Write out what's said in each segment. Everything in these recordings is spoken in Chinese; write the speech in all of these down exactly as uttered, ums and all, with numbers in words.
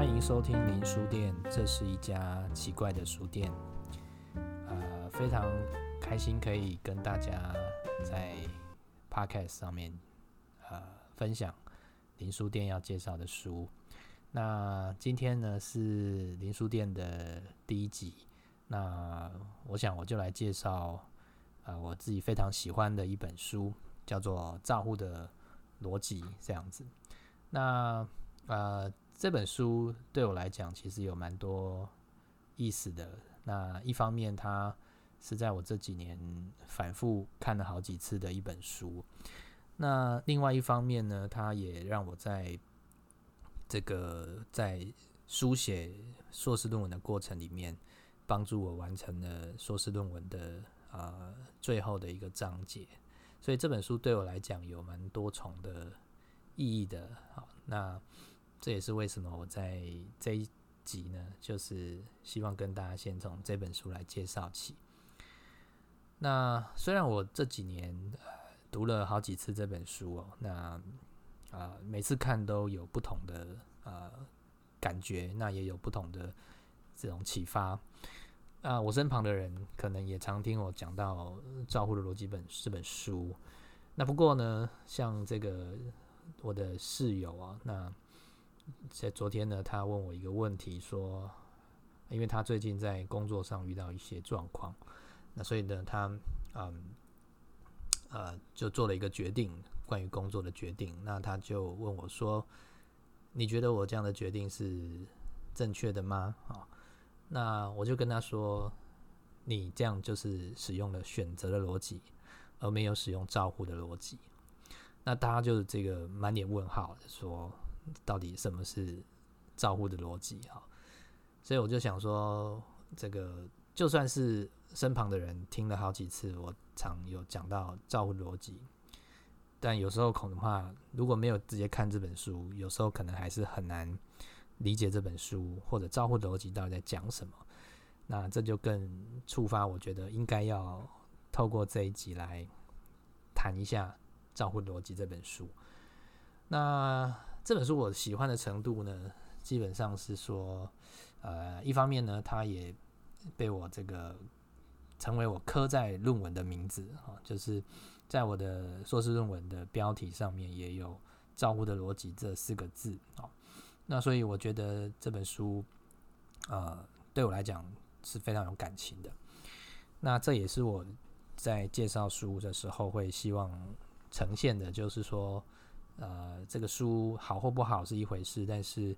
欢迎收听林书店，这是一家奇怪的书店。呃，非常开心可以跟大家在 podcast 上面呃分享林书店要介绍的书。那今天呢是林书店的第一集，那我想我就来介绍呃我自己非常喜欢的一本书，叫做《照护的逻辑》这样子。那呃。这本书对我来讲其实有蛮多意思的，那一方面它是在我这几年反复看了好几次的一本书，那另外一方面呢，它也让我在这个在书写硕士论文的过程里面帮助我完成了硕士论文的、呃、最后的一个章节，所以这本书对我来讲有蛮多重的意义的。好，那这也是为什么我在这一集呢，就是希望跟大家先从这本书来介绍起。那虽然我这几年、呃、读了好几次这本书哦，那、呃、每次看都有不同的、呃、感觉，那也有不同的这种启发。啊、呃，我身旁的人可能也常听我讲到《照护的逻辑》这本书。那不过呢，像这个我的室友啊，那在昨天呢，他问我一个问题，说，因为他最近在工作上遇到一些状况，那所以呢，他嗯呃就做了一个决定，关于工作的决定。那他就问我说：“你觉得我这样的决定是正确的吗？”啊，那我就跟他说：“你这样就是使用了选择的逻辑，而没有使用照护的逻辑。”那他就这个满脸问号说，到底什么是照护的逻辑？所以我就想说，这个就算是身旁的人听了好几次我常有讲到照护逻辑，但有时候恐怕如果没有直接看这本书，有时候可能还是很难理解这本书或者照护逻辑到底在讲什么。那这就更触发我觉得应该要透过这一集来谈一下照护逻辑这本书。那这本书我喜欢的程度呢，基本上是说，呃，一方面呢，它也被我这个成为我刻在论文的名字、哦、就是在我的硕士论文的标题上面也有“照护的逻辑”这四个字、哦、那所以我觉得这本书，呃，对我来讲是非常有感情的。那这也是我在介绍书的时候会希望呈现的，就是说。呃，这个书好或不好是一回事，但是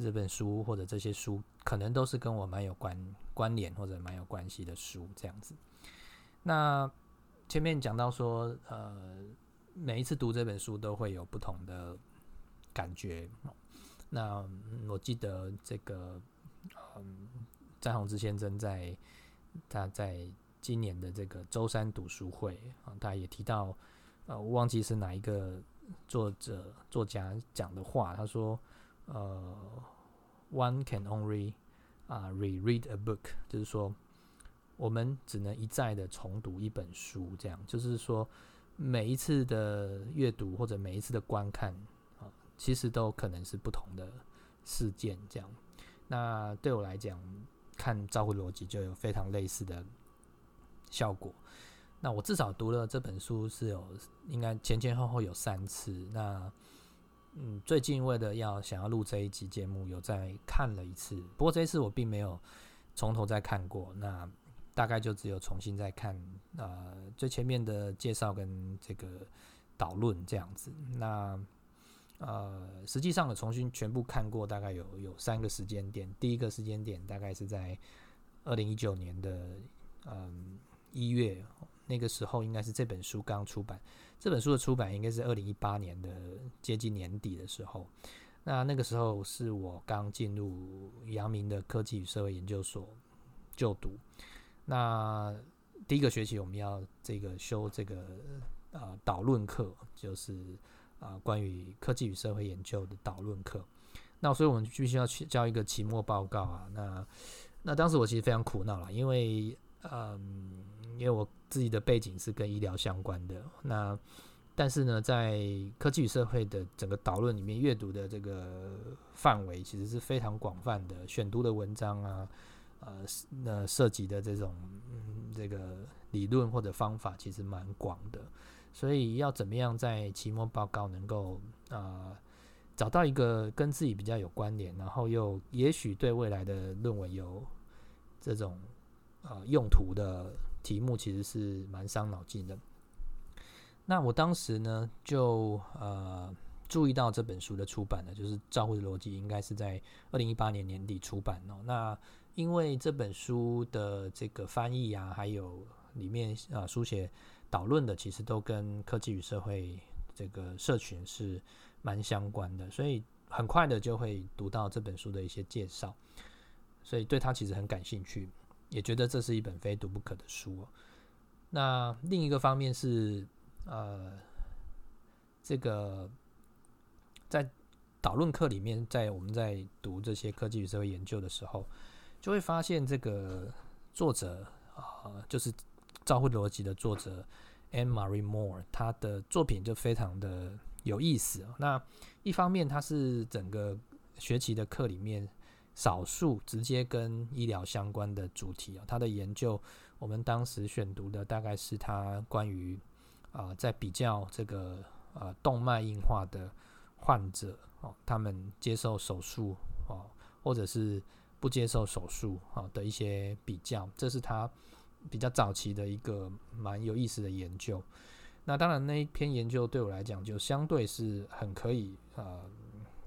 这本书或者这些书可能都是跟我蛮有关关联或者蛮有关系的书这样子。那前面讲到说，呃，每一次读这本书都会有不同的感觉。那我记得这个，嗯，詹宏志先生在他在今年的这个舟山读书会，啊，他也提到，呃，我忘记是哪一个。作者作家讲的话，他说，呃 ，one can only 啊、uh, reread a book， 就是说我们只能一再的重读一本书，这样就是说每一次的阅读或者每一次的观看、啊、其实都可能是不同的事件，这样。那对我来讲，看照护逻辑就有非常类似的效果。那我至少读了这本书是有应该前前后后有三次。那嗯，最近为了要想要录这一集节目，有再看了一次。不过这一次我并没有从头再看过，那大概就只有重新再看呃最前面的介绍跟这个导论这样子。那呃实际上我重新全部看过，大概有有三个时间点。第一个时间点大概是在二零一九年的嗯一月。那个时候应该是这本书刚出版，这本书的出版应该是二零一八年的接近年底的时候。那那个时候是我刚进入阳明的科技与社会研究所就读。那第一个学期我们要这个修这个呃导论课，就是啊、呃、关于科技与社会研究的导论课。那所以我们必须要去交一个期末报告啊。那那当时我其实非常苦恼啦，因为嗯。因为我自己的背景是跟医疗相关的，那但是呢，在科技与社会的整个导论里面，阅读的这个范围其实是非常广泛的，选读的文章啊，呃，那涉及的这种、嗯、这个理论或者方法其实蛮广的，所以要怎么样在期末报告能够呃找到一个跟自己比较有关联，然后又也许对未来的论文有这种呃用途的题目，其实是蛮伤脑筋的。那我当时呢就呃注意到这本书的出版了，就是《照护的逻辑》应该是在二零一八年年底出版哦。那因为这本书的这个翻译啊，还有里面啊、呃、书写导论的，其实都跟科技与社会这个社群是蛮相关的，所以很快的就会读到这本书的一些介绍，所以对它其实很感兴趣，也觉得这是一本非读不可的书、哦。那另一个方面是，呃，这个在导论课里面，在我们在读这些科技与社会研究的时候，就会发现这个作者啊、呃，就是《照护逻辑》的作者 Anne Marie Moore， 他的作品就非常的有意思、哦。那一方面，它是整个学期的课里面少数直接跟医疗相关的主题、哦。它的研究，我们当时选读的大概是它关于啊、呃，在比较这个呃动脉硬化的患者哦，他们接受手术哦，或者是不接受手术哦的一些比较，这是它比较早期的一个蛮有意思的研究。那当然那一篇研究对我来讲就相对是很可以呃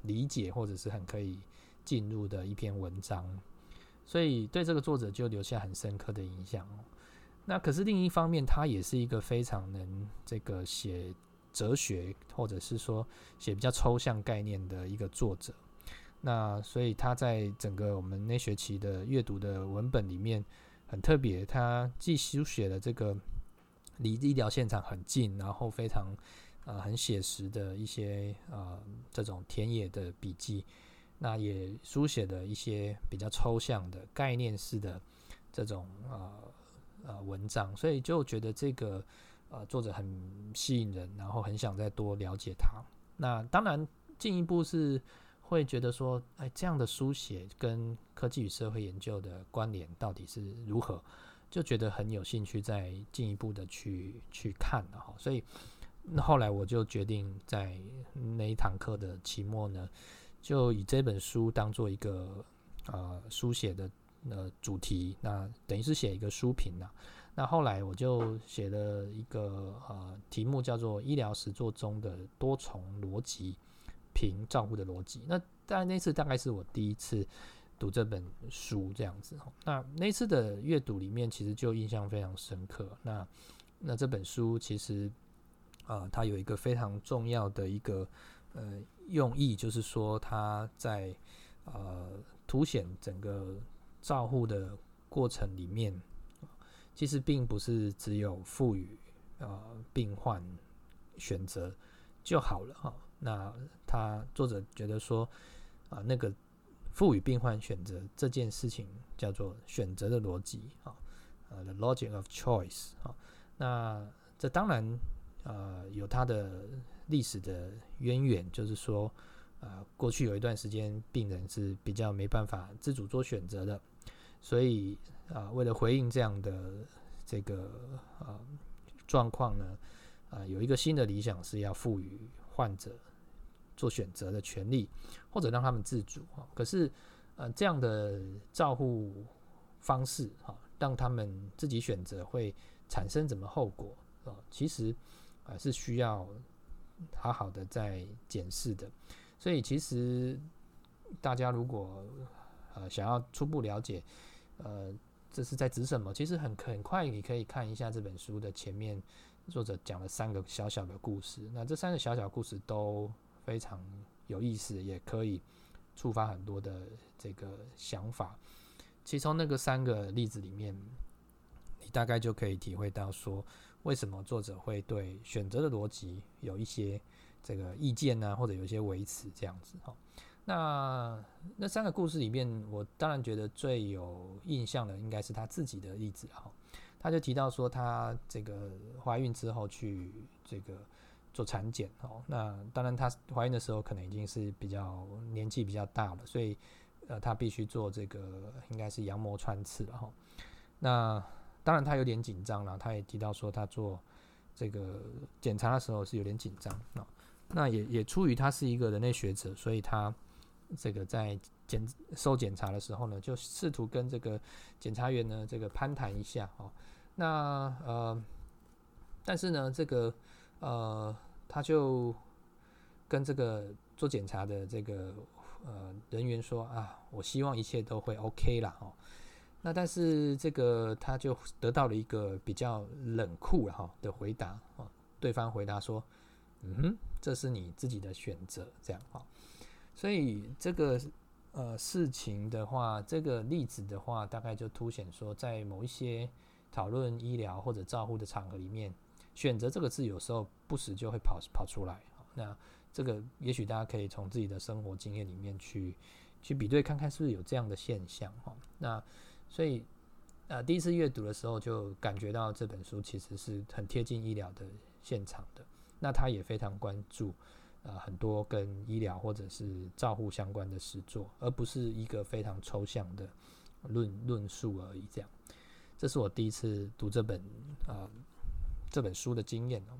理解或者是很可以进入的一篇文章，所以对这个作者就留下很深刻的影响、哦。那可是另一方面，他也是一个非常能这个写哲学或者是说写比较抽象概念的一个作者，那所以他在整个我们那学期的阅读的文本里面很特别，他既书写了这个离医疗现场很近，然后非常、呃、很写实的一些、呃、这种田野的笔记，那也书写了一些比较抽象的概念式的这种呃呃文章，所以就觉得这个呃作者很吸引人，然后很想再多了解他。那当然进一步是会觉得说，哎，这样的书写跟科技与社会研究的关联到底是如何，就觉得很有兴趣再进一步的去去看了哈。所以后来我就决定在那一堂课的期末呢，就以这本书当做一个呃书写的呃主题，那等于是写一个书评啦、啊。那后来我就写了一个呃题目叫做医疗实作中的多重逻辑评照护的逻辑。那当然那次大概是我第一次读这本书这样子，那那次的阅读里面其实就印象非常深刻。那那这本书其实呃它有一个非常重要的一个呃用意，就是说它在呃凸显整个照护的过程里面，其实并不是只有赋予、呃、病患选择就好了、哦、那他作者觉得说、呃、那个赋予病患选择这件事情叫做选择的逻辑、哦呃、The Logic of Choice、哦、那这当然、呃、有它的历史的渊源，就是说、呃、过去有一段时间病人是比较没办法自主做选择的，所以、呃、为了回应这样的这个、呃、状况呢、呃、有一个新的理想是要赋予患者做选择的权利，或者让他们自主、哦、可是、呃、这样的照护方式、哦、让他们自己选择会产生什么后果、哦、其实、呃、是需要好好的在检视的。所以其实大家如果、呃、想要初步了解呃，这是在指什么？其实很很快，你可以看一下这本书的前面，作者讲了三个小小的故事。那这三个小小故事都非常有意思，也可以触发很多的这个想法。其中那个三个例子里面，你大概就可以体会到说，为什么作者会对选择的逻辑有一些这个意见啊，或者有一些维持这样子哈。那那三个故事里面，我当然觉得最有印象的应该是他自己的例子哈。他就提到说，他这个怀孕之后去这个做产检哦。那当然她怀孕的时候可能已经是比较年纪比较大了，所以呃她必须做这个应该是羊膜穿刺了哈。那当然她有点紧张了，她也提到说她做这个检查的时候是有点紧张哦。那也也出于她是一个人类学者，所以她这个在检受检查的时候呢，就试图跟这个检察员呢这个攀谈一下哦。那呃，但是呢，这个呃，他就跟这个做检查的这个呃人员说啊，我希望一切都会 OK 啦哦。那但是这个他就得到了一个比较冷酷了哈、哦、的回答哦，对方回答说，嗯哼，这是你自己的选择这样哦。所以这个呃事情的话，这个例子的话，大概就凸显说，在某一些讨论医疗或者照护的场合里面，选择这个字有时候不时就会 跑, 跑出来。那这个也许大家可以从自己的生活经验里面去去比对看看是不是有这样的现象。那所以、呃、第一次阅读的时候就感觉到这本书其实是很贴近医疗的现场的。那他也非常关注、呃、很多跟医疗或者是照护相关的实作，而不是一个非常抽象的 论, 论述而已这样。这是我第一次读这本呃这本书的经验哦。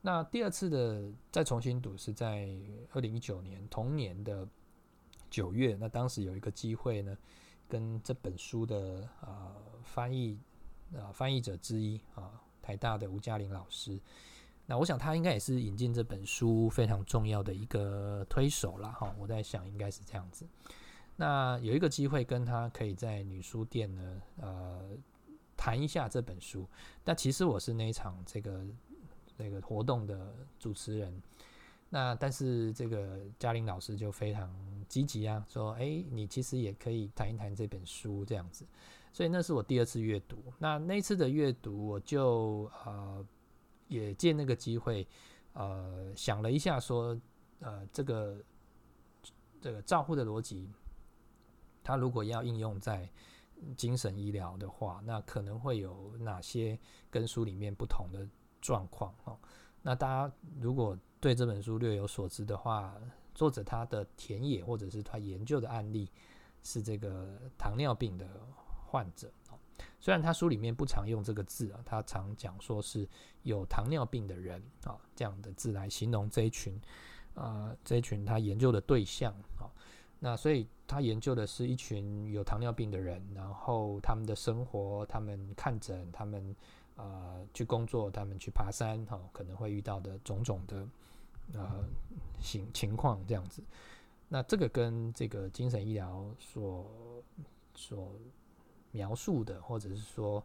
那第二次的再重新读是在二零一九年同年的九月，那当时有一个机会呢，跟这本书的呃翻译呃翻译者之一啊、呃，台大的吴嘉玲老师。那我想他应该也是引进这本书非常重要的一个推手啦哈、哦，我在想应该是这样子。那有一个机会跟他可以在女书店呢呃。谈一下这本书，但其实我是那一场这个这个活动的主持人。那但是这个嘉玲老师就非常积极啊，说哎，你其实也可以谈一谈这本书这样子。所以那是我第二次阅读。那那一次的阅读，我就呃也借那个机会呃想了一下说，说呃这个这个照护的逻辑，它如果要应用在精神医疗的话，那可能会有哪些跟书里面不同的状况哦？那大家如果对这本书略有所知的话，作者他的田野或者是他研究的案例是这个糖尿病的患者哦。虽然他书里面不常用这个字啊，他常讲说是有糖尿病的人啊、哦、这样的字来形容这一群啊、呃、这一群他研究的对象哦。那所以他研究的是一群有糖尿病的人，然后他们的生活，他们看诊，他们呃去工作，他们去爬山、哦、可能会遇到的种种的呃情情况这样子。那这个跟这个精神医疗所所描述的，或者是说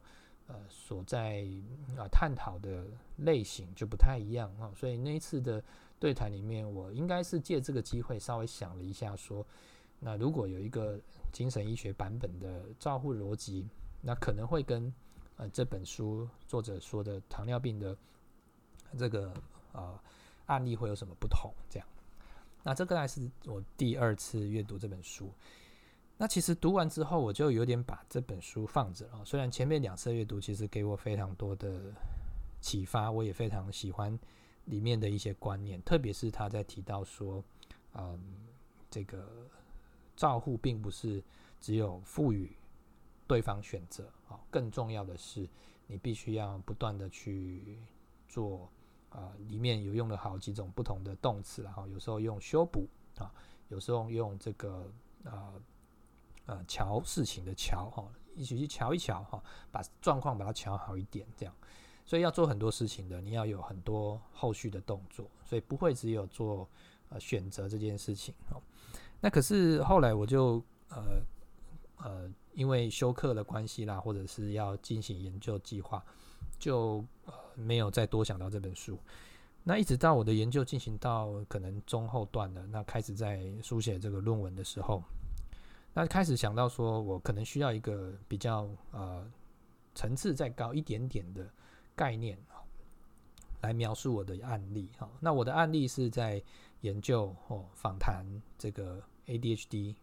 呃所在、呃、探讨的类型就不太一样、哦、所以那一次的对谈里面，我应该是借这个机会稍微想了一下说，那如果有一个精神医学版本的照护逻辑，那可能会跟呃这本书作者说的糖尿病的这个呃案例会有什么不同这样。那这个还是我第二次阅读这本书。那其实读完之后，我就有点把这本书放着了，虽然前面两次阅读其实给我非常多的启发，我也非常喜欢里面的一些观念，特别是他在提到说，嗯，这个照护并不是只有赋予对方选择、哦、更重要的是你必须要不断的去做、呃、里面有用了好几种不同的动词，然后有时候用修补、啊、有时候用这个呃呃瞧事情的瞧、哦、一起去瞧一瞧、哦、把状况把它瞧好一点这样。所以要做很多事情的，你要有很多后续的动作，所以不会只有做、呃、选择这件事情、哦、那可是后来我就呃呃，因为修课的关系啦，或者是要进行研究计划，就、呃、没有再多想到这本书。那一直到我的研究进行到可能中后段了，那开始在书写这个论文的时候，那开始想到说我可能需要一个比较呃层次再高一点点的概念来描述我的案例。那我的案例是在研究访谈这个 A D H D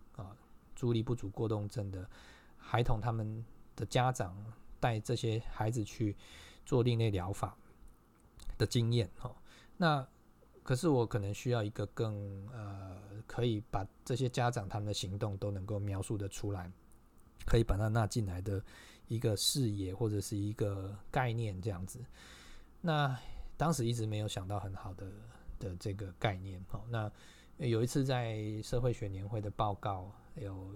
注意力不足过动症的孩童，他们的家长带这些孩子去做另类疗法的经验。那可是我可能需要一个更呃，可以把这些家长他们的行动都能够描述的出来，可以把它纳进来的一个视野或者是一个概念这样子。那当时一直没有想到很好的的这个概念。好，那有一次在社会学年会的报告，有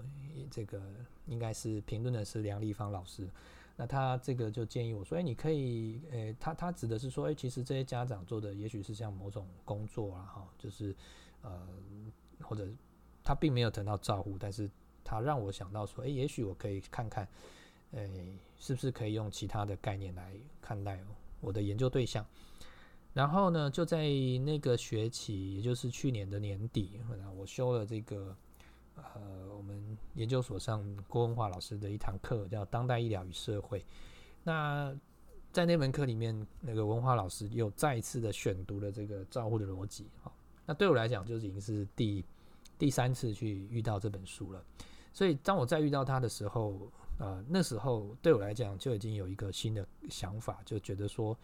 这个应该是评论的是梁立芳老师，那他这个就建议我说，哎，你可以，哎，他他指的是说，哎，其实这些家长做的也许是像某种工作啊，哈，就是呃，或者他并没有谈到照顾，但是他让我想到说，哎，也许我可以看看，哎，是不是可以用其他的概念来看待我的研究对象。然后呢，就在那个学期，也就是去年的年底，我修了这个呃，我们研究所上郭文华老师的一堂课，叫《当代医疗与社会》。那在那门课里面，那个文华老师又再一次的选读了这个照护的逻辑。那对我来讲，就是已经是第第三次去遇到这本书了。所以当我再遇到他的时候，呃，那时候对我来讲就已经有一个新的想法，就觉得说，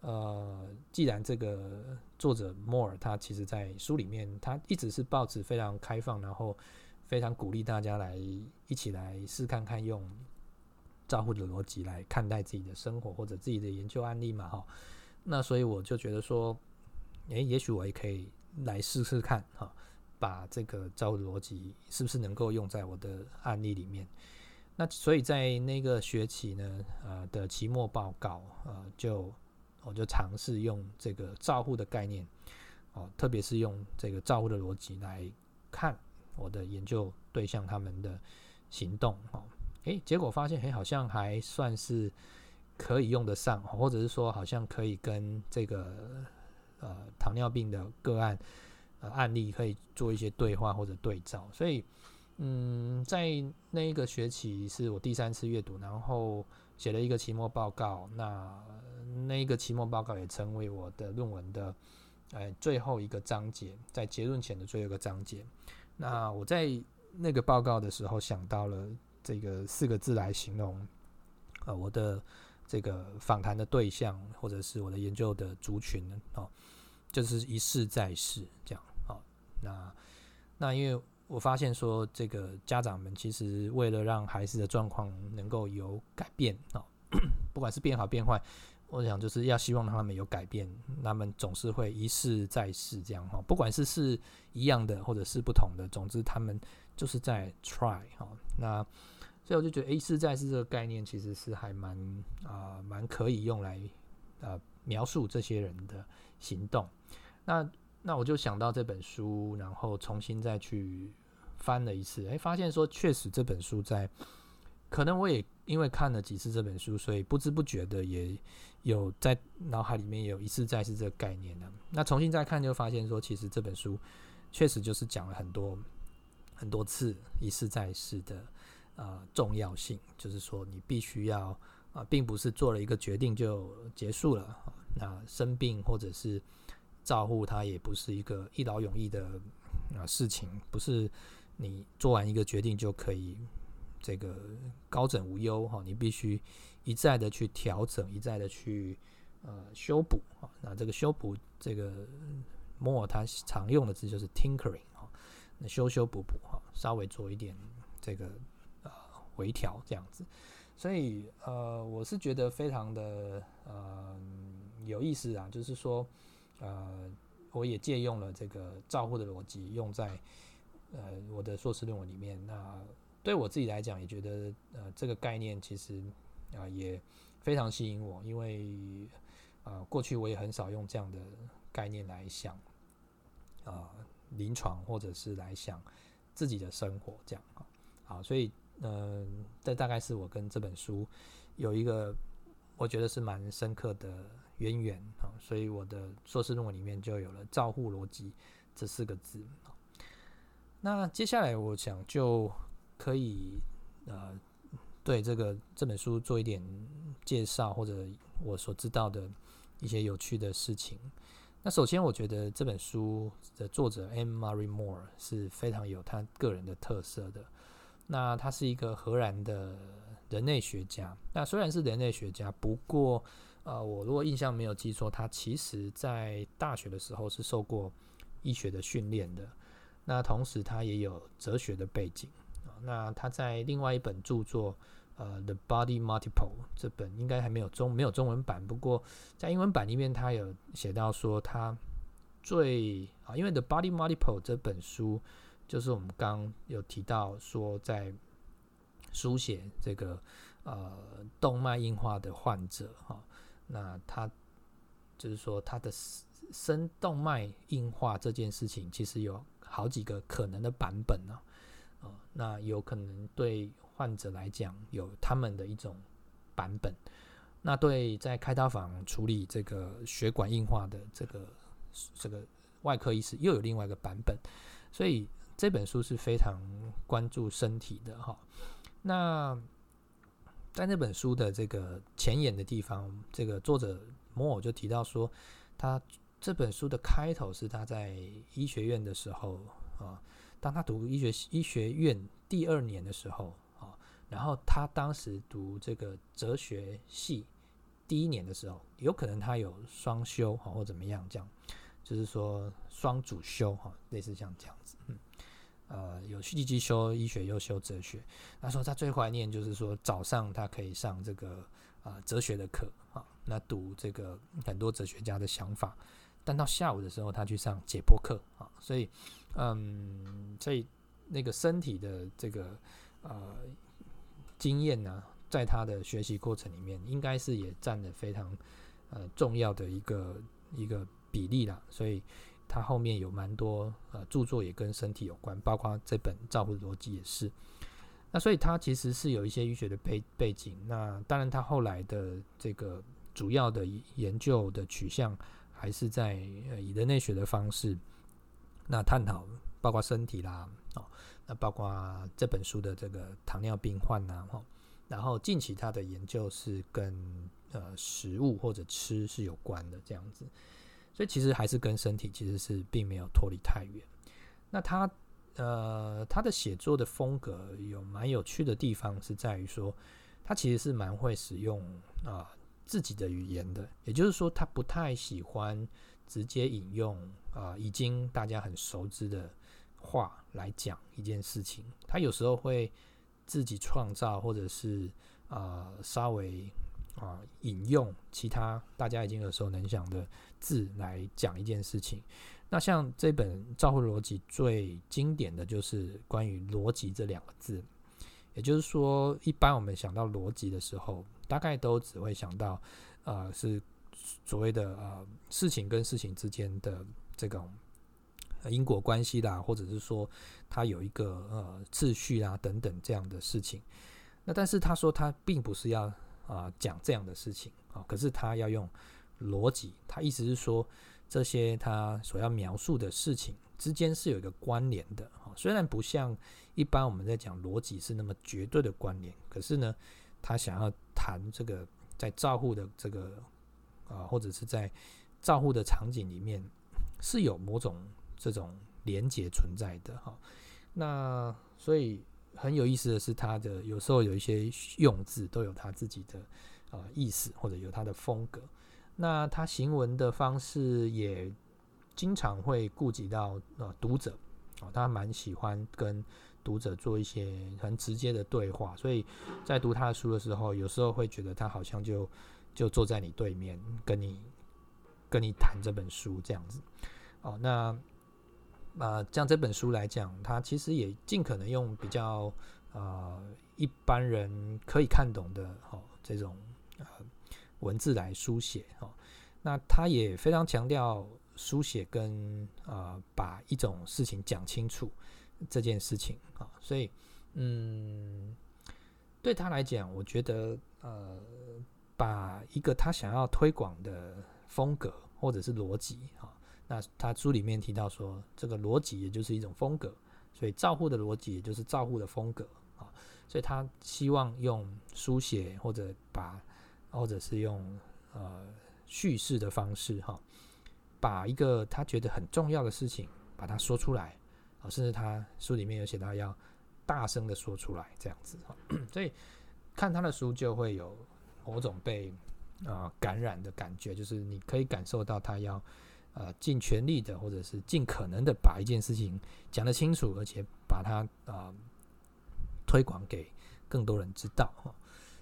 呃，既然这个作者 Moore 他其实在书里面，他一直是抱持非常开放，然后非常鼓励大家来一起来试看看用照护的逻辑来看待自己的生活或者自己的研究案例嘛，哈。那所以我就觉得说，诶，也许我也可以来试试看哈，把这个照护的逻辑是不是能够用在我的案例里面。那所以在那个学期呢，呃的期末报告，呃，就我就尝试用这个照护的概念，哦，特别是用这个照护的逻辑来看我的研究对象他们的行动，哦，诶，结果发现，诶，好像还算是可以用得上，或者是说好像可以跟这个呃糖尿病的个案、呃、案例可以做一些对话或者对照。所以嗯，在那一个学期是我第三次阅读，然后写了一个期末报告，那那一个期末报告也成为我的论文的、哎、最后一个章节，在结论前的最后一个章节。那我在那个报告的时候想到了这个四个字来形容、呃、我的这个访谈的对象或者是我的研究的族群、哦、就是一试再试这样、哦、那, 那因为我发现说这个家长们其实为了让孩子的状况能够有改变、哦、不管是变好变坏，我想就是要希望他们有改变，他们总是会一试再试这样、哦、不管是是一样的或者是不同的，总之他们就是在 try、哦、那所以我就觉得一试再试这个概念其实是还蛮啊蛮可以用来呃描述这些人的行动。那那我就想到这本书，然后重新再去翻了一次，哎，发现说确实这本书在可能我也因为看了几次这本书，所以不知不觉的也有在脑海里面有一次再是这个概念、啊、那重新再看就发现说，其实这本书确实就是讲了很多很多次一次再是的、呃、重要性，就是说你必须要、呃、并不是做了一个决定就结束了、啊、那生病或者是照护它也不是一个一劳永逸的、呃、事情，不是你做完一个决定就可以这个高枕无忧、哦、你必须一再的去调整，一再的去、呃、修补、哦、那这个修补，这个Moore他常用的字就是 tinkering、哦、那修修补补、哦、稍微做一点这个、呃、微调这样子。所以呃，我是觉得非常的呃有意思啊，就是说呃，我也借用了这个照护的逻辑用在呃我的硕士论文里面。那对我自己来讲也觉得呃这个概念其实啊、呃、也非常吸引我，因为呃过去我也很少用这样的概念来想啊、呃、临床或者是来想自己的生活这样。好，所以呃这大概是我跟这本书有一个我觉得是蛮深刻的渊源啊，所以我的硕士论文里面就有了照护逻辑这四个字。那接下来我想就可以呃对这个这本书做一点介绍，或者我所知道的一些有趣的事情。那首先我觉得这本书的作者 Anne Marie Moore 是非常有他个人的特色的。那他是一个荷兰的人类学家。那虽然是人类学家，不过呃，我如果印象没有记错，他其实在大学的时候是受过医学的训练的，那同时他也有哲学的背景。那他在另外一本著作呃 The Body Multiple， 这本应该还没有中没有中文版，不过在英文版里面他有写到说他最啊，因为 The Body Multiple 这本书就是我们刚有提到说在书写这个呃动脉硬化的患者哈、哦，那他就是说他的深动脉硬化这件事情其实有好几个可能的版本呢、啊。哦、那有可能对患者来讲有他们的一种版本，那对在开刀房处理这个血管硬化的这个这个外科医师又有另外一个版本，所以这本书是非常关注身体的、哦、那在那本书的这个前言的地方，这个作者摩尔就提到说，他这本书的开头是他在医学院的时候啊、哦，当他读医 学, 医学院第二年的时候、哦、然后他当时读这个哲学系第一年的时候，有可能他有双修、哦、或怎么样，这样就是说双主修、哦、类似像这样子、嗯呃、有戏剧修医学又修哲学。那时候他最怀念就是说早上他可以上这个、呃、哲学的课、哦、那读这个很多哲学家的想法，但到下午的时候他去上解剖课、哦、所以嗯，所以那个身体的这个呃经验呢、啊，在他的学习过程里面，应该是也占了非常呃重要的一个一个比例啦。所以他后面有蛮多呃著作也跟身体有关，包括这本《照护逻辑》也是。那所以他其实是有一些医学的背背景。那当然，他后来的这个主要的研究的取向，还是在呃以人类学的方式。那探讨包括身体啦、哦、那包括这本书的这个糖尿病患啦、啊哦、然后近期他的研究是跟、呃、食物或者吃是有关的这样子，所以其实还是跟身体其实是并没有脱离太远。那他呃他的写作的风格有蛮有趣的地方是在于说，他其实是蛮会使用啊、呃、自己的语言的，也就是说他不太喜欢直接引用啊、呃，已经大家很熟知的话来讲一件事情，他有时候会自己创造，或者是呃稍微啊、呃、引用其他大家已经耳熟能详的字来讲一件事情。那像这本《照护逻辑》最经典的就是关于“逻辑”这两个字，也就是说，一般我们想到逻辑的时候，大概都只会想到呃是。所谓的、呃、事情跟事情之间的这种因果关系啦，或者是说它有一个、呃、秩序啦等等这样的事情。那但是他说他并不是要、呃、讲这样的事情、哦、可是他要用逻辑，他意思是说这些他所要描述的事情之间是有一个关联的、哦、虽然不像一般我们在讲逻辑是那么绝对的关联，可是呢他想要谈这个在照护的这个啊，或者是在照护的场景里面是有某种这种连结存在的哈。那所以很有意思的是，他的有时候有一些用字都有他自己的、呃、意思，或者有他的风格。那他行文的方式也经常会顾及到、呃、读者、哦、他蛮喜欢跟读者做一些很直接的对话，所以在读他的书的时候，有时候会觉得他好像就就坐在你对面，跟你跟你谈这本书这样子。哦，那呃，像这本书来讲，它其实也尽可能用比较呃一般人可以看懂的哦这种、呃、文字来书写哦。那它也非常强调书写跟呃把一种事情讲清楚这件事情啊、哦，所以嗯，对他来讲，我觉得呃。把一个他想要推广的风格或者是逻辑、哦、那他书里面提到说，这个逻辑也就是一种风格，所以照护的逻辑也就是照护的风格、哦、所以他希望用书写或者把或者是用呃叙事的方式、哦、把一个他觉得很重要的事情把它说出来、哦、甚至他书里面有写到要大声的说出来这样子、哦、所以看他的书就会有某种被、呃、感染的感觉，就是你可以感受到他要呃尽全力的，或者是尽可能的把一件事情讲得清楚，而且把它呃推广给更多人知道、哦、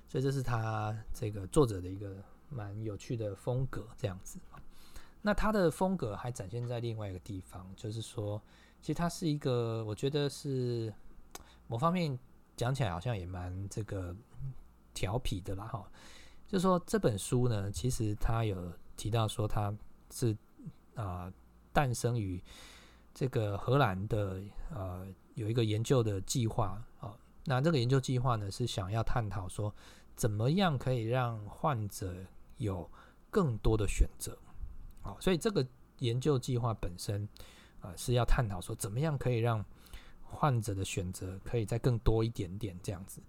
所以这是他这个作者的一个蛮有趣的风格这样子、哦、那他的风格还展现在另外一个地方，就是说其实他是一个我觉得是某方面讲起来好像也蛮这个调皮的啦、哦、就是说这本书呢其实他有提到说他是呃、诞生于这个荷兰的、呃、有一个研究的计划、哦、那这个研究计划呢是想要探讨说怎么样可以让患者有更多的选择、哦、所以这个研究计划本身、呃、是要探讨说怎么样可以让患者的选择可以再更多一点点这样子。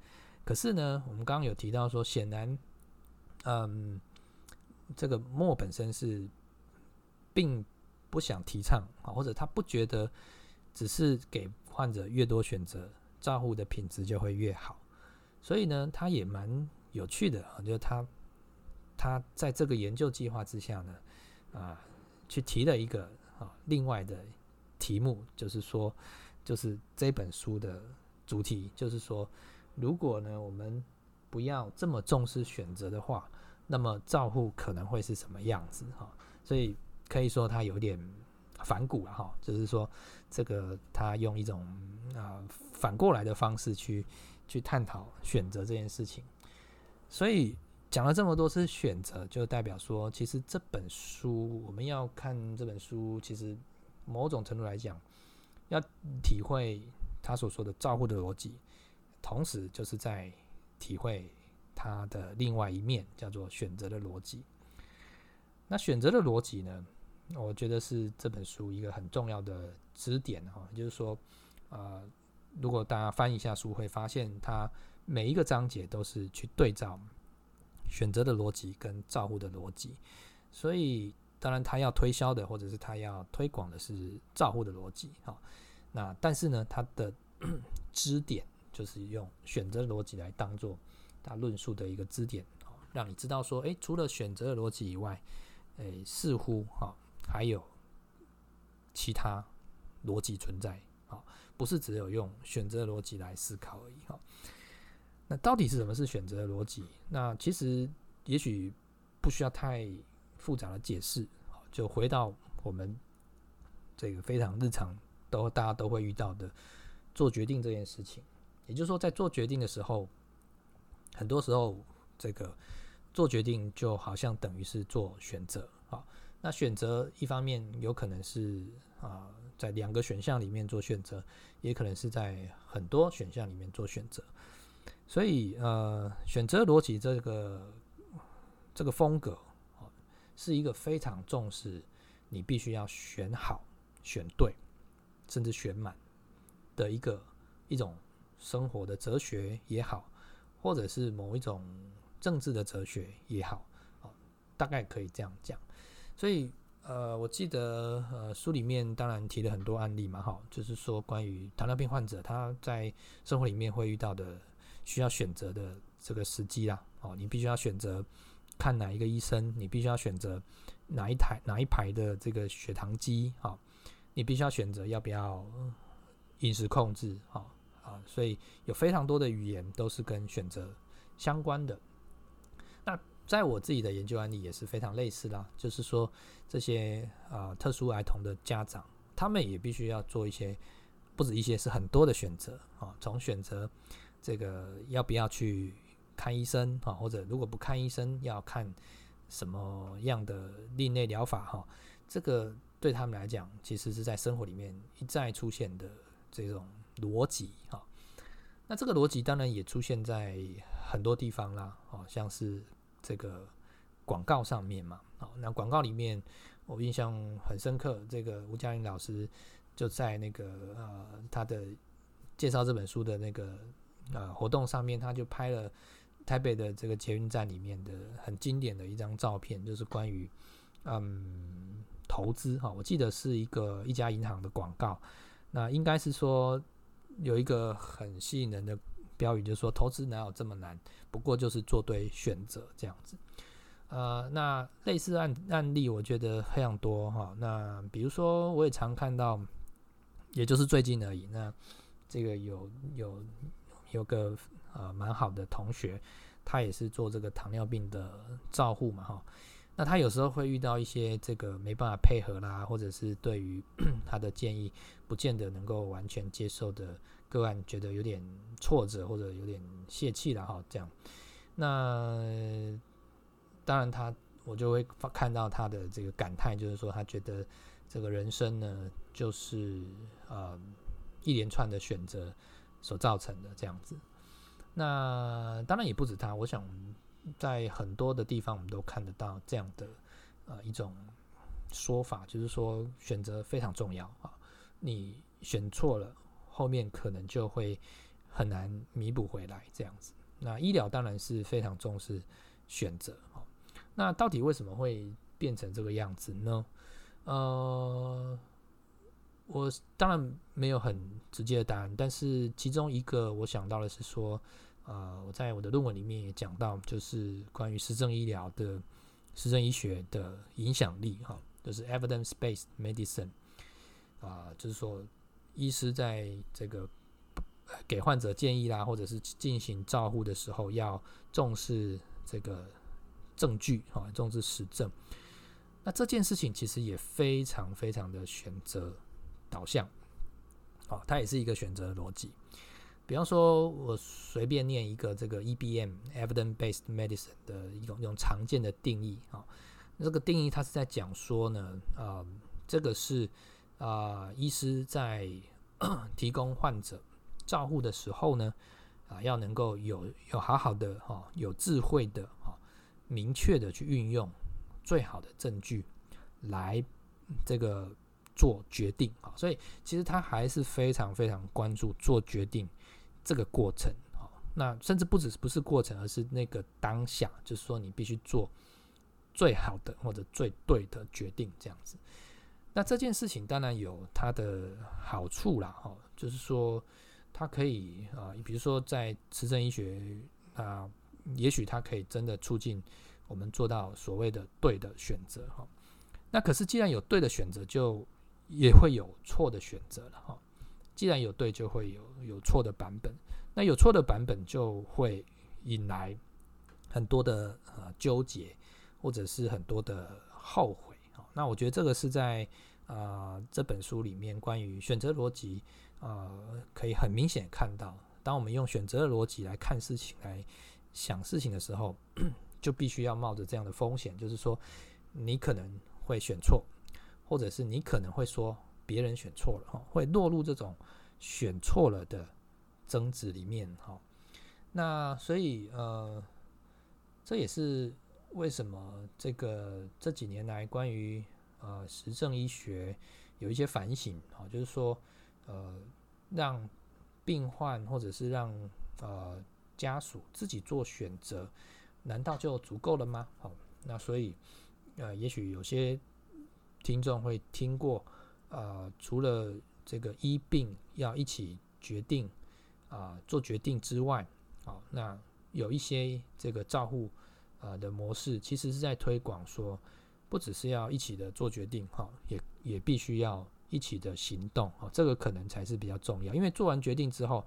可是呢我们刚刚有提到说显然、嗯、这个Moore本身是并不想提倡，或者他不觉得只是给患者越多选择照护的品质就会越好，所以呢他也蛮有趣的，就是他他在这个研究计划之下呢、呃、去提了一个、啊、另外的题目，就是说就是这本书的主题，就是说如果呢我们不要这么重视选择的话，那么照护可能会是什么样子、啊、所以可以说他有点反骨了、啊、就是说这个他用一种、呃、反过来的方式去去探讨选择这件事情。所以讲了这么多次选择，就代表说其实这本书我们要看这本书，其实某种程度来讲要体会他所说的照护的逻辑，同时就是在体会他的另外一面叫做选择的逻辑。那选择的逻辑呢我觉得是这本书一个很重要的支点、哦、就是说、呃、如果大家翻一下书会发现它每一个章节都是去对照选择的逻辑跟照护的逻辑，所以当然它要推销的或者是它要推广的是照护的逻辑、哦、那但是呢它的支点就是用选择逻辑来当作它论述的一个支点、哦、让你知道说诶除了选择的逻辑以外诶似乎、哦、还有其他逻辑存在、哦、不是只有用选择逻辑来思考而已、哦、那到底是什么是选择逻辑，那其实也许不需要太复杂的解释、哦、就回到我们这个非常日常都大家都会遇到的做决定这件事情。也就是说在做决定的时候，很多时候这个做决定就好像等于是做选择、哦、那选择一方面有可能是、呃、在两个选项里面做选择，也可能是在很多选项里面做选择。所以、呃、选择逻辑这个这个风格、哦、是一个非常重视你必须要选好选对甚至选满的一个一种生活的哲学也好，或者是某一种政治的哲学也好、哦、大概可以这样讲。所以呃，我记得呃书里面当然提了很多案例嘛、哦、就是说关于糖尿病患者他在生活里面会遇到的需要选择的这个时机啦、哦、你必须要选择看哪一个医生，你必须要选择哪一台哪一排的这个血糖机、哦、你必须要选择要不要饮食控制、哦啊、所以有非常多的语言都是跟选择相关的。那在我自己的研究案例也是非常类似啦，就是说这些、呃、特殊儿童的家长他们也必须要做一些不止一些是很多的选择、哦、从选择这个要不要去看医生、哦、或者如果不看医生要看什么样的另类疗法、哦、这个对他们来讲其实是在生活里面一再出现的这种逻辑、哦、那这个逻辑当然也出现在很多地方啦、哦、像是这个广告上面嘛，好，那广告里面我印象很深刻，这个吴嘉玲老师就在那个呃他的介绍这本书的那个呃活动上面，他就拍了台北的这个捷运站里面的很经典的一张照片，就是关于嗯投资哈、哦，我记得是一个一家银行的广告，那应该是说有一个很吸引人的标语，就是说投资哪有这么难，不过就是做对选择这样子。呃，那类似案案例我觉得非常多哈。那比如说我也常看到，也就是最近而已。那这个有有有个呃蛮好的同学，他也是做这个糖尿病的照护嘛哈。那他有时候会遇到一些这个没办法配合啦，或者是对于他的建议不见得能够完全接受的个案，觉得有点挫折或者有点泄气啦哈这样。那当然他，我就会看到他的这个感叹，就是说他觉得这个人生呢，就是呃一连串的选择所造成的这样子。那当然也不止他，我想在很多的地方我们都看得到这样的呃一种说法，就是说选择非常重要啊，你选错了，后面可能就会很难弥补回来这样子。那医疗当然是非常重视选择。那到底为什么会变成这个样子呢？呃，我当然没有很直接的答案，但是其中一个我想到的是说，呃，我在我的论文里面也讲到，就是关于实证医疗的实证医学的影响力哈，就是 evidence-based medicine， 啊、呃，就是说医师在这个给患者建议啦，或者是进行照护的时候，要重视这个证据，重视实证。那这件事情其实也非常非常的选择导向，哦，它也是一个选择逻辑。比方说我随便念一个这个 E B M Evidence-Based Medicine 的一种, 一种常见的定义，哦，这个定义它是在讲说呢，呃、这个是，呃、医师在提供患者照护的时候呢，呃、要能够 有, 有好好的，哦，有智慧的，哦，明确的去运用最好的证据来这个做决定，所以其实他还是非常非常关注做决定这个过程，那甚至不只不是过程，而是那个当下，就是说你必须做最好的或者最对的决定这样子。那这件事情当然有它的好处啦，就是说它可以，呃、比如说在实证医学，呃也许它可以真的促进我们做到所谓的对的选择。那可是既然有对的选择，就也会有错的选择了。既然有对，就会有有错的版本。那有错的版本就会引来很多的呃纠结，或者是很多的后悔。那我觉得这个是在呃这本书里面关于选择逻辑，呃可以很明显看到，当我们用选择的逻辑来看事情来想事情的时候，就必须要冒着这样的风险，就是说你可能会选错，或者是你可能会说别人选错了，会落入这种选错了的争执里面。那所以呃，这也是为什么这个这几年来关于呃实证医学有一些反省，就是说呃让病患或者是让呃家属自己做选择，难道就足够了吗？好，那所以，呃，也许有些听众会听过，呃，除了这个医病要一起决定，啊、呃，做决定之外，好，那有一些这个照护呃的模式，其实是在推广说，不只是要一起的做决定，哈，也也必须要一起的行动，哈，这个可能才是比较重要，因为做完决定之后，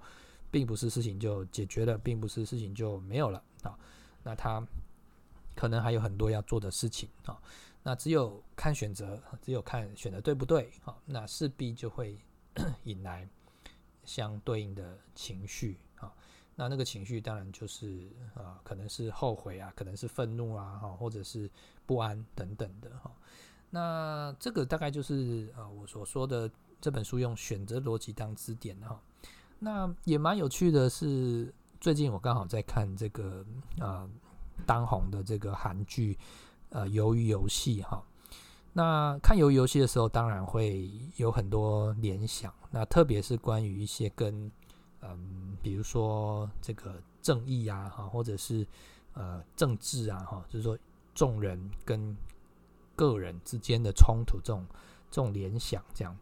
并不是事情就解决了，并不是事情就没有了，啊，那他可能还有很多要做的事情，啊，那只有看选择，只有看选择对不对，啊，那势必就会引来相对应的情绪，啊，那那个情绪当然就是啊，可能是后悔啊，可能是愤怒啊，啊或者是不安等等的，啊，那这个大概就是啊我所说的这本书用选择逻辑当支点，啊，那也蛮有趣的是，最近我刚好在看这个呃当红的这个韩剧呃《鱿鱼游戏》哈。那看《鱿鱼游戏》的时候，当然会有很多联想，那特别是关于一些跟嗯，比如说这个正义啊，或者是呃政治啊，哈，就是说众人跟个人之间的冲突这种这种联想这样。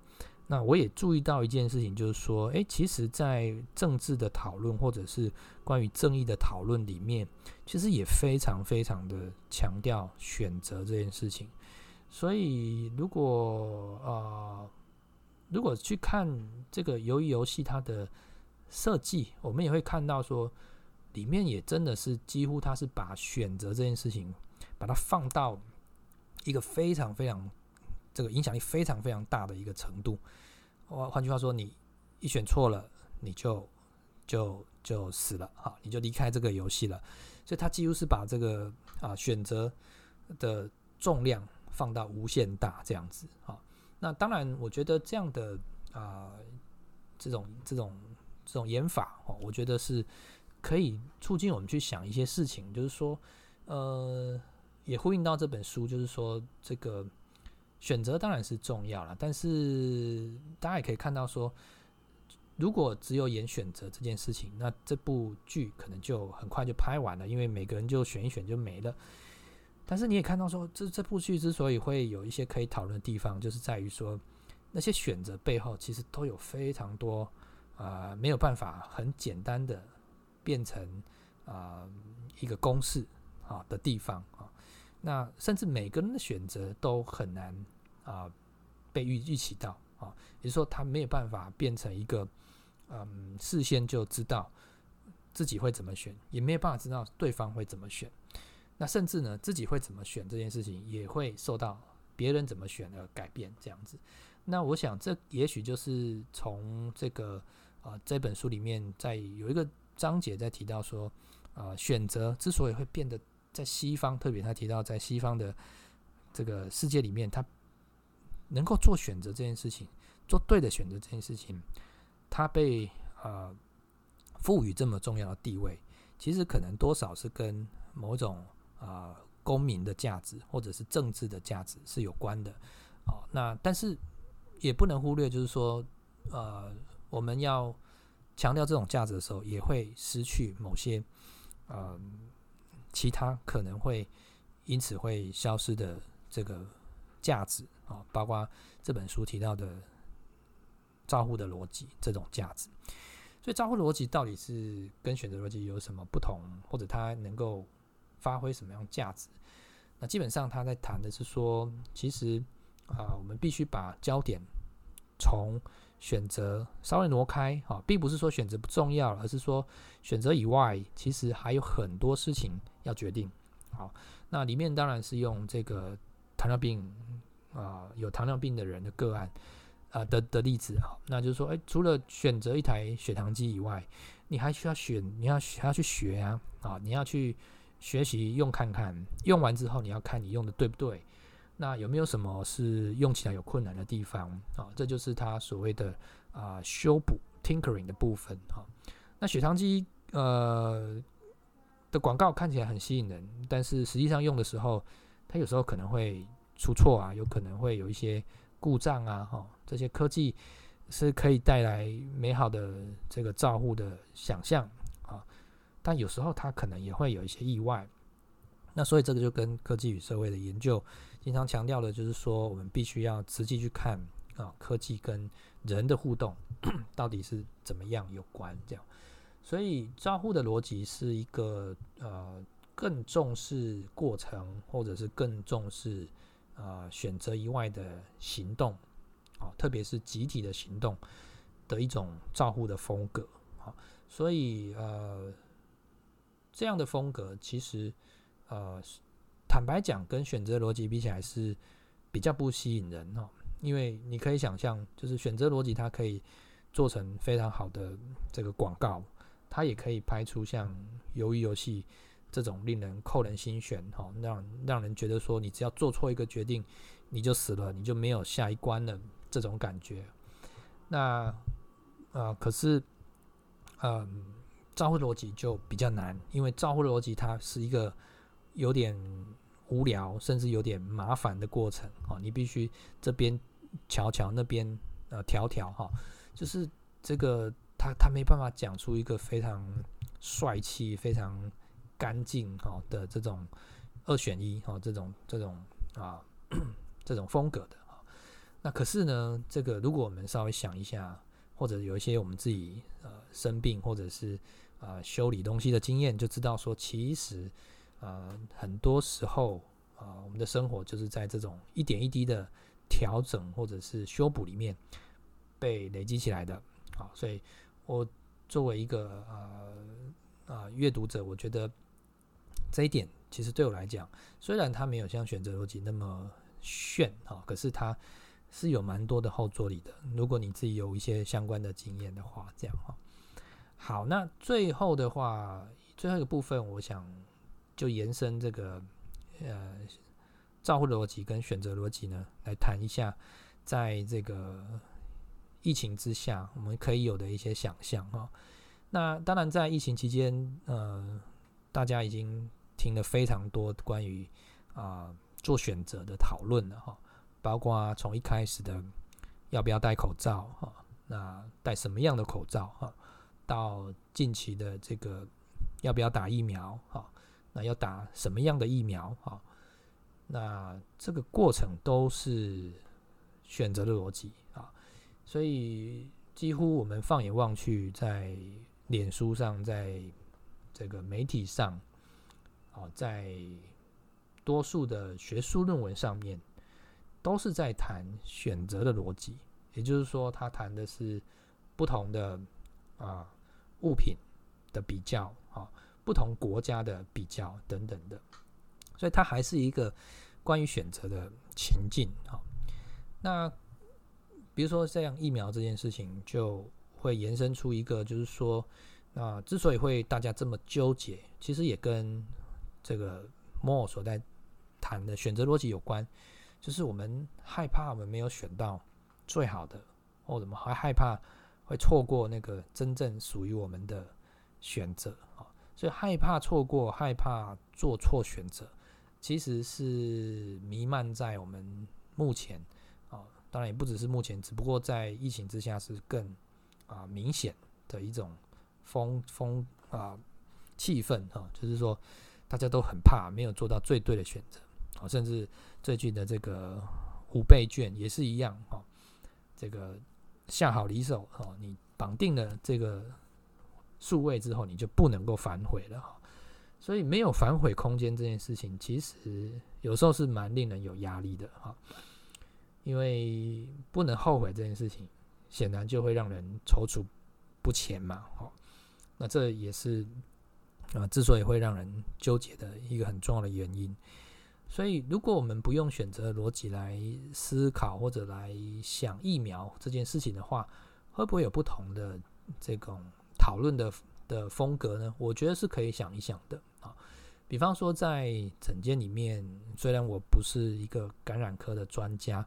那我也注意到一件事情，就是说，诶，其实在政治的讨论或者是关于正义的讨论里面，其实也非常非常的强调选择这件事情。所以如果呃如果去看这个鱿鱼游戏它的设计，我们也会看到说里面也真的是几乎它是把选择这件事情把它放到一个非常非常这个影响力非常非常大的一个程度。换句话说，你一选错了你就就就死了，好，你就离开这个游戏了。所以它几乎是把这个、啊、选择的重量放到无限大这样子。好，那当然我觉得这样的、呃、这种这种这种演法、哦、我觉得是可以促进我们去想一些事情，就是说呃，也呼应到这本书，就是说这个选择当然是重要啦，但是大家也可以看到说，如果只有演选择这件事情，那这部剧可能就很快就拍完了，因为每个人就选一选就没了。但是你也看到说 这, 这部剧之所以会有一些可以讨论的地方，就是在于说那些选择背后其实都有非常多呃，没有办法很简单的变成、呃、一个公式、啊、的地方、啊、那甚至每个人的选择都很难、呃、被预期到、啊、也就是说他没有办法变成一个、嗯、事先就知道自己会怎么选，也没有办法知道对方会怎么选。那甚至呢自己会怎么选这件事情也会受到别人怎么选而改变这样子。那我想这也许就是从这个、呃、这本书里面在有一个章节在提到说、呃、选择之所以会变得在西方，特别他提到在西方的这个世界里面，他能够做选择这件事情，做对的选择这件事情，他被、呃、赋予这么重要的地位，其实可能多少是跟某种、呃、公民的价值或者是政治的价值是有关的、哦、那但是也不能忽略，就是说呃，我们要强调这种价值的时候，也会失去某些、呃、其他可能会因此会消失的这个价值、哦、包括这本书提到的照护的逻辑这种价值。所以照护逻辑到底是跟选择逻辑有什么不同，或者它能够发挥什么样的价值？那基本上他在谈的是说，其实、呃、我们必须把焦点从选择稍微挪开、啊、并不是说选择不重要，而是说选择以外其实还有很多事情要决定。好，那里面当然是用这个糖尿病、呃、有糖尿病的人的个案呃、的, 的例子，那就是说除了选择一台血糖机以外，你还需要选，你 要, 还要去学 啊, 啊你要去学习用看看，用完之后你要看你用的对不对，那有没有什么是用起来有困难的地方、啊、这就是他所谓的、呃、修补 tinkering 的部分、啊、那血糖机、呃、的广告看起来很吸引人，但是实际上用的时候它有时候可能会出错啊，有可能会有一些故障啊、哦、这些科技是可以带来美好的这个照护的想象、啊、但有时候它可能也会有一些意外。那所以这个就跟科技与社会的研究经常强调的，就是说我们必须要实际去看、啊、科技跟人的互动到底是怎么样有关这样。所以照护的逻辑是一个、呃、更重视过程，或者是更重视呃、选择以外的行动、哦、特别是集体的行动的一种照护的风格、哦、所以、呃、这样的风格其实、呃、坦白讲跟选择逻辑比起来是比较不吸引人、哦、因为你可以想象，就是选择逻辑它可以做成非常好的这个广告，它也可以拍出像鱿鱼游戏这种令人扣人心弦、哦、让, 让人觉得说你只要做错一个决定你就死了，你就没有下一关了这种感觉。那、呃、可是、呃、照护逻辑就比较难，因为照护逻辑它是一个有点无聊甚至有点麻烦的过程、哦、你必须这边瞧瞧那边、呃、调调、哦、就是这个 它, 它没办法讲出一个非常帅气非常干净的这种二选一这种这种、啊、这种风格的。那可是呢，这个如果我们稍微想一下，或者有一些我们自己、呃、生病或者是、呃、修理东西的经验，就知道说其实、呃、很多时候、呃、我们的生活就是在这种一点一滴的调整或者是修补里面被累积起来的。好，所以我作为一个呃呃阅读者，我觉得这一点其实对我来讲，虽然它没有像选择逻辑那么炫、哦、可是它是有蛮多的后座力的，如果你自己有一些相关的经验的话，这样、哦、好，那最后的话，最后一个部分我想就延伸这个呃照护逻辑跟选择逻辑呢，来谈一下在这个疫情之下我们可以有的一些想象、哦、那当然在疫情期间呃大家已经听了非常多关于、呃、做选择的讨论了、哦、包括从一开始的要不要戴口罩、哦、那戴什么样的口罩、哦、到近期的这个要不要打疫苗、哦、那要打什么样的疫苗、哦、那这个过程都是选择的逻辑、哦、所以几乎我们放眼望去，在脸书上，在这个媒体上、哦、在多数的学术论文上面都是在谈选择的逻辑，也就是说他谈的是不同的、呃、物品的比较、哦、不同国家的比较等等的，所以它还是一个关于选择的情境、哦、那比如说像疫苗这件事情就会延伸出一个，就是说那之所以会大家这么纠结，其实也跟这个 Moore 所在谈的选择逻辑有关，就是我们害怕我们没有选到最好的，或者我们还害怕会错过那个真正属于我们的选择，所以害怕错过，害怕做错选择，其实是弥漫在我们目前，当然也不只是目前，只不过在疫情之下是更明显的一种风风啊，气氛哈、啊，就是说大家都很怕没有做到最对的选择、啊、甚至最近的这个五倍券也是一样哈、啊，这个下好离手哈、啊，你绑定了这个数位之后，你就不能够反悔了哈、啊，所以没有反悔空间这件事情，其实有时候是蛮令人有压力的哈、啊，因为不能后悔这件事情，显然就会让人踌躇不前嘛，哈、啊。那这也是、呃、之所以会让人纠结的一个很重要的原因。所以如果我们不用选择逻辑来思考或者来想疫苗这件事情的话，会不会有不同的这种讨论 的, 的风格呢？我觉得是可以想一想的、啊、比方说在诊间里面，虽然我不是一个感染科的专家，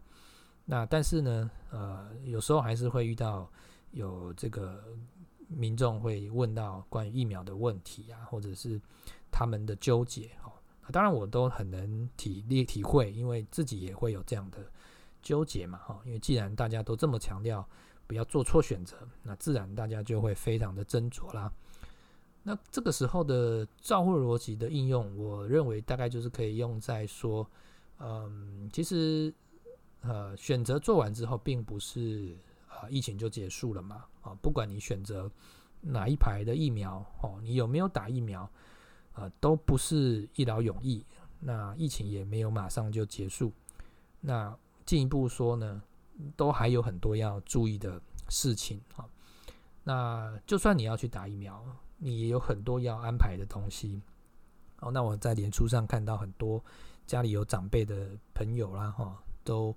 那但是呢、呃、有时候还是会遇到有这个民众会问到关于疫苗的问题啊，或者是他们的纠结、哦、当然我都很能 体, 体会，因为自己也会有这样的纠结嘛、哦、因为既然大家都这么强调不要做错选择，那自然大家就会非常的斟酌啦。那这个时候的照护逻辑的应用，我认为大概就是可以用在说，嗯，其实、呃、选择做完之后并不是啊、疫情就结束了嘛、啊、不管你选择哪一排的疫苗、哦、你有没有打疫苗、呃、都不是一劳永逸，那疫情也没有马上就结束，那进一步说呢，都还有很多要注意的事情、啊、那就算你要去打疫苗，你也有很多要安排的东西、哦、那我在脸书上看到很多家里有长辈的朋友啦、哦、都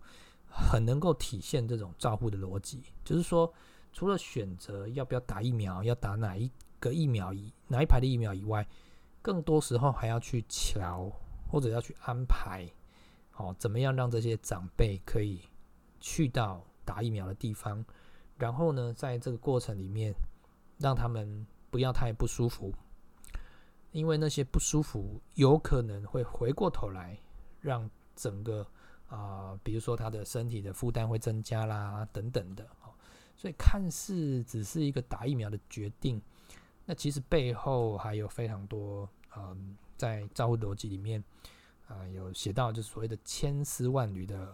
很能够体现这种照护的逻辑，就是说除了选择要不要打疫苗，要打哪一个疫苗，哪一排的疫苗以外，更多时候还要去瞧或者要去安排、哦、怎么样让这些长辈可以去到打疫苗的地方，然后呢在这个过程里面让他们不要太不舒服，因为那些不舒服有可能会回过头来让整个呃、比如说他的身体的负担会增加啦等等的、哦、所以看似只是一个打疫苗的决定，那其实背后还有非常多、呃、在照护逻辑里面、呃、有写到就是所谓的千丝万缕的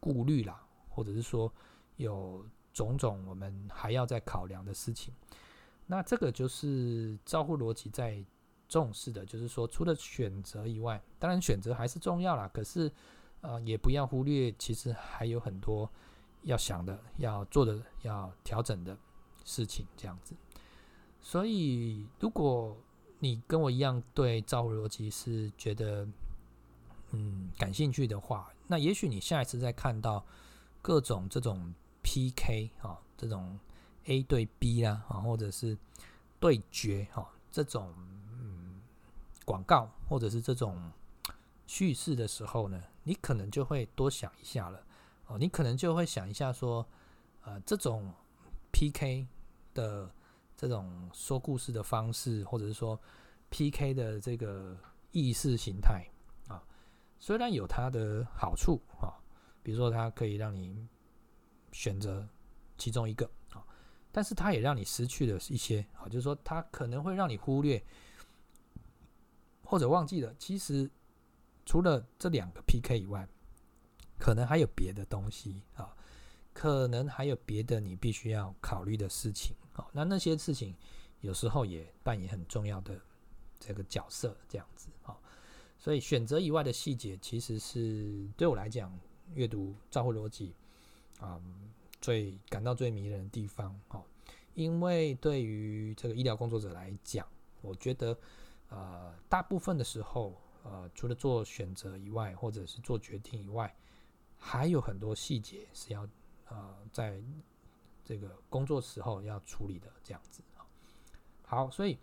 顾虑啦，或者是说有种种我们还要再考量的事情。那这个就是照护逻辑在重视的，就是说除了选择以外，当然选择还是重要啦，可是、呃、也不要忽略其实还有很多要想的、要做的、要调整的事情这样子。所以如果你跟我一样对照护逻辑是觉得嗯感兴趣的话，那也许你下一次再看到各种这种 P K、哦、这种 A 对 B 啦、啊，或者是对决、哦、这种广告或者是这种叙事的时候呢，你可能就会多想一下了、哦、你可能就会想一下说、呃、这种 P K 的这种说故事的方式，或者是说 P K 的这个意识形态、啊、虽然有它的好处、啊、比如说它可以让你选择其中一个、啊、但是它也让你失去了一些、啊、就是说它可能会让你忽略或者忘记了，其实除了这两个 P K 以外，可能还有别的东西啊，可能还有别的你必须要考虑的事情啊。那那些事情有时候也扮演很重要的这个角色，这样子啊。所以选择以外的细节，其实是对我来讲阅读照护逻辑啊最感到最迷人的地方啊。因为对于这个医疗工作者来讲，我觉得。呃，大部分的时候，呃，除了做选择以外，或者是做决定以外，还有很多细节是要呃，在这个工作时候要处理的这样子。好，所以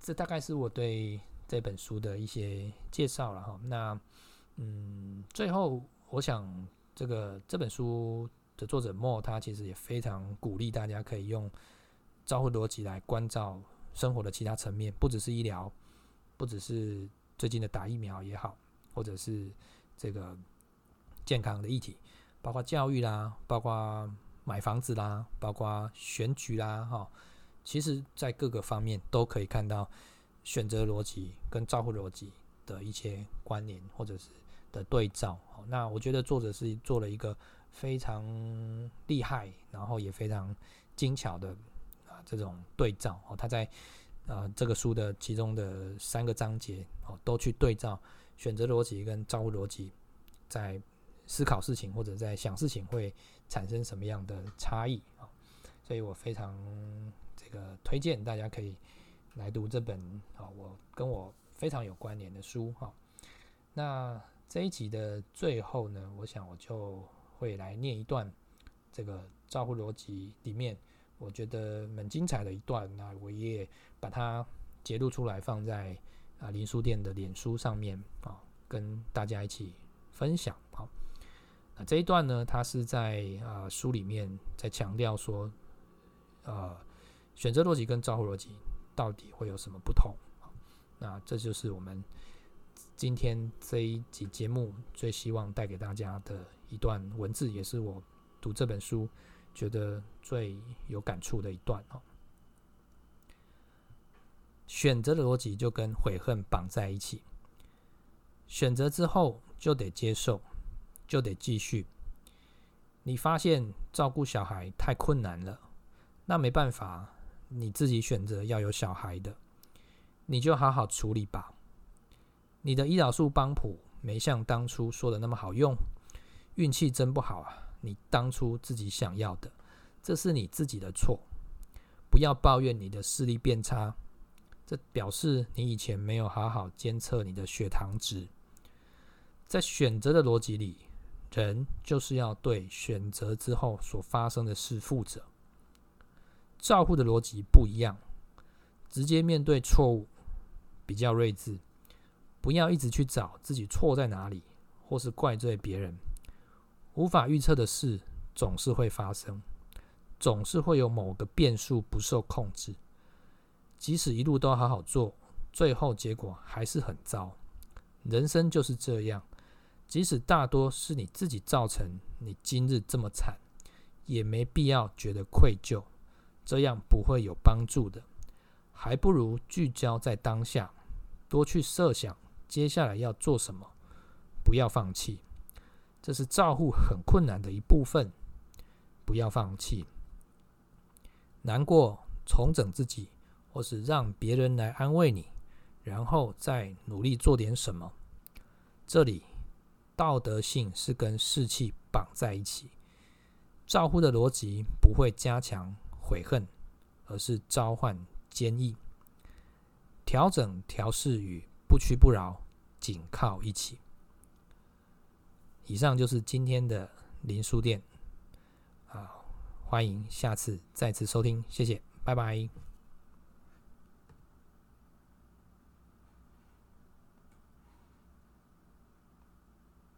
这大概是我对这本书的一些介绍了哈。那嗯，最后我想，这个这本书的作者Moore他其实也非常鼓励大家可以用照护逻辑来关照生活的其他层面，不只是医疗，不只是最近的打疫苗也好，或者是这个健康的议题，包括教育啦，包括买房子啦，包括选举啦、哦、其实在各个方面都可以看到选择逻辑跟照护逻辑的一些关联或者是的对照、哦、那我觉得作者是做了一个非常厉害然后也非常精巧的这种对照、哦、他在、呃、这个书的其中的三个章节、哦、都去对照选择逻辑跟照护逻辑在思考事情或者在想事情会产生什么样的差异、哦、所以我非常这个推荐大家可以来读这本、哦、我跟我非常有关联的书、哦、那这一集的最后呢，我想我就会来念一段这个照护逻辑里面我觉得蛮精彩的一段，那我也把它截录出来放在、啊、林书店的脸书上面、啊、跟大家一起分享、啊、那这一段呢，它是在、啊、书里面在强调说、啊、选择逻辑跟照护逻辑到底会有什么不同、啊、那这就是我们今天这一集节目最希望带给大家的一段文字，也是我读这本书觉得最有感触的一段、哦、选择的逻辑就跟悔恨绑在一起，选择之后就得接受，就得继续。你发现照顾小孩太困难了，那没办法，你自己选择要有小孩的，你就好好处理吧。你的胰岛素帮谱没像当初说的那么好用，运气真不好啊。你当初自己想要的，这是你自己的错。不要抱怨你的视力变差，这表示你以前没有好好监测你的血糖值。在选择的逻辑里，人就是要对选择之后所发生的事负责。照护的逻辑不一样，直接面对错误，比较睿智。不要一直去找自己错在哪里，或是怪罪别人。无法预测的事总是会发生，总是会有某个变数不受控制。即使一路都好好做，最后结果还是很糟。人生就是这样，即使大多是你自己造成你今日这么惨，也没必要觉得愧疚，这样不会有帮助的。还不如聚焦在当下，多去设想接下来要做什么，不要放弃。这是照护很困难的一部分，不要放弃。难过，重整自己，或是让别人来安慰你，然后再努力做点什么。这里道德性是跟士气绑在一起，照护的逻辑不会加强悔恨，而是召唤坚毅。调整调试与不屈不挠紧靠一起。以上就是今天的林书店、啊、欢迎下次再次收听，谢谢，拜拜。